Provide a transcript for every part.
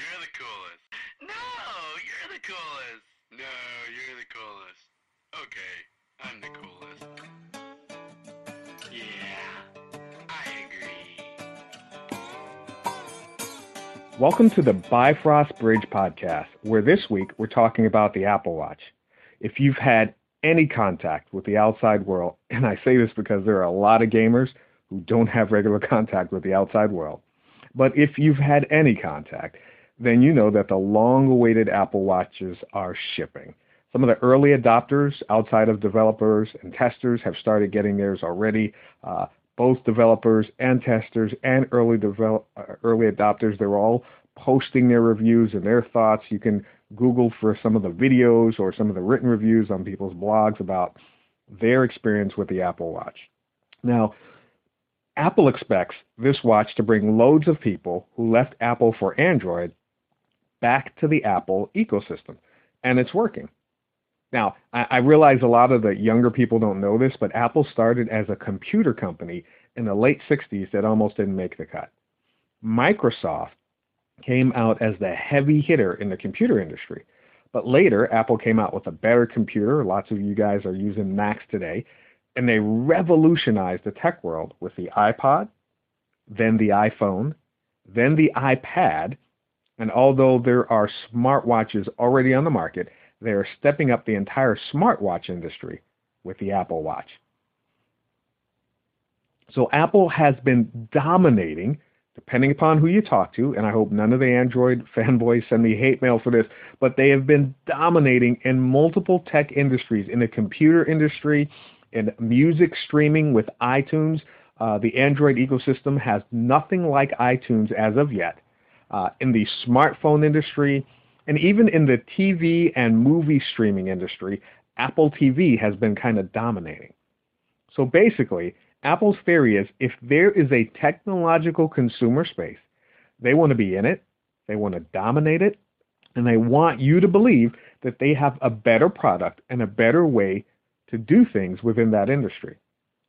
You're the coolest. No, you're the coolest. No, you're the coolest. Okay, I'm the coolest. Yeah, I agree. Welcome to the Bifrost Bridge Podcast, where this week we're talking about the Apple Watch. If you've had any contact with the outside world, and I say this because there are a lot of gamers who don't have regular contact with the outside world, but if you've had any contact, then you know that the long-awaited Apple Watches are shipping. Some of the early adopters outside of developers and testers have started getting theirs already. Both developers and testers and early adopters, they're all posting their reviews and their thoughts. You can Google for some of the videos or some of the written reviews on people's blogs about their experience with the Apple Watch. Now, Apple expects this watch to bring loads of people who left Apple for Android back to the Apple ecosystem, and it's working. Now, I realize a lot of the younger people don't know this, but Apple started as a computer company in the late 60s that almost didn't make the cut. Microsoft came out as the heavy hitter in the computer industry, but later Apple came out with a better computer. Lots of you guys are using Macs today. And they revolutionized the tech world with the iPod, then the iPhone, then the iPad. And although there are smartwatches already on the market, they are stepping up the entire smartwatch industry with the Apple Watch. So Apple has been dominating, depending upon who you talk to, and I hope none of the Android fanboys send me hate mail for this, but they have been dominating in multiple tech industries, in the computer industry, in music streaming with iTunes. The Android ecosystem has nothing like iTunes as of yet. In the smartphone industry, and even in the TV and movie streaming industry, Apple TV has been kind of dominating. So basically, Apple's theory is if there is a technological consumer space, they want to be in it, they want to dominate it, and they want you to believe that they have a better product and a better way to do things within that industry.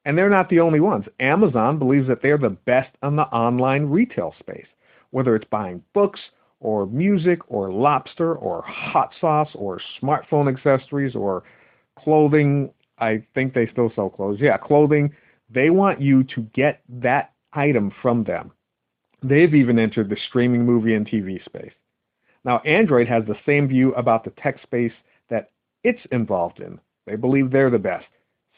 And they're not the only ones. Amazon believes that they're the best on the online retail space, whether it's buying books or music or lobster or hot sauce or smartphone accessories or clothing. I think they still sell clothes. Yeah, clothing. They want you to get that item from them. They've even entered the streaming movie and TV space. Now, Android has the same view about the tech space that it's involved in. They believe they're the best.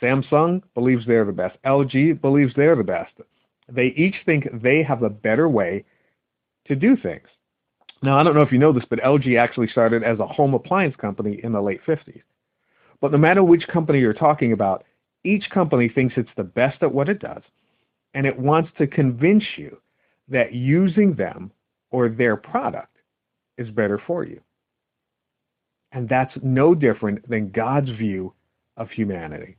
Samsung believes they're the best. LG believes they're the best. They each think they have a better way to do things. Now, I don't know if you know this, but LG actually started as a home appliance company in the late 50s. But no matter which company you're talking about, each company thinks it's the best at what it does, and it wants to convince you that using them or their product is better for you. And that's no different than God's view of humanity.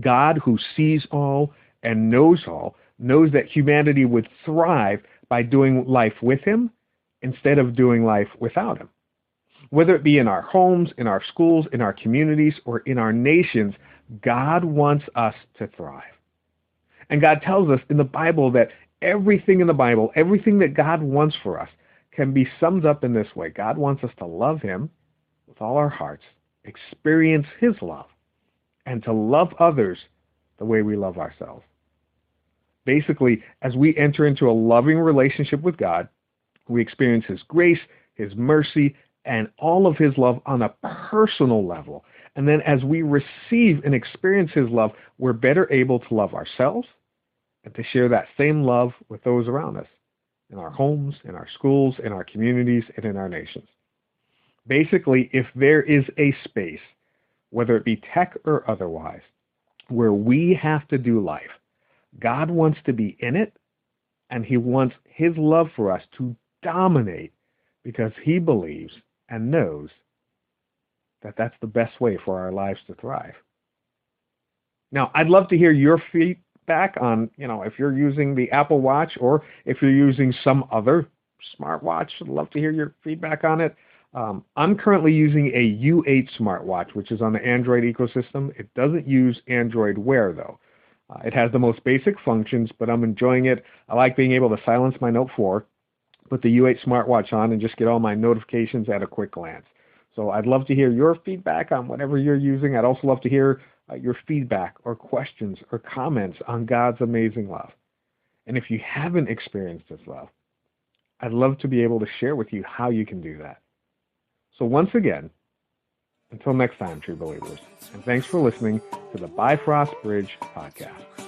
God, who sees all, knows that humanity would thrive by doing life with him instead of doing life without him. Whether it be in our homes, in our schools, in our communities, or in our nations, God wants us to thrive. And God tells us in the Bible that everything in the Bible, everything that God wants for us can be summed up in this way. God wants us to love him with all our hearts, experience his love, and to love others the way we love ourselves. Basically, as we enter into a loving relationship with God, we experience his grace, his mercy, and all of his love on a personal level. And then as we receive and experience his love, we're better able to love ourselves and to share that same love with those around us, in our homes, in our schools, in our communities, and in our nations. Basically, if there is a space, whether it be tech or otherwise, where we have to do life, God wants to be in it, and he wants his love for us to dominate because he believes and knows that that's the best way for our lives to thrive. Now, I'd love to hear your feedback on, if you're using the Apple Watch or if you're using some other smartwatch. I'd love to hear your feedback on it. I'm currently using a U8 smartwatch, which is on the Android ecosystem. It doesn't use Android Wear, though. It has the most basic functions, but I'm enjoying it. I like being able to silence my Note 4, put the U8 smartwatch on and just get all my notifications at a quick glance. So I'd love to hear your feedback on whatever you're using. I'd also love to hear your feedback or questions or comments on God's amazing love. And if you haven't experienced His love, I'd love to be able to share with you how you can do that. So once again, until next time, true believers, and thanks for listening to the Bifrost Bridge Podcast.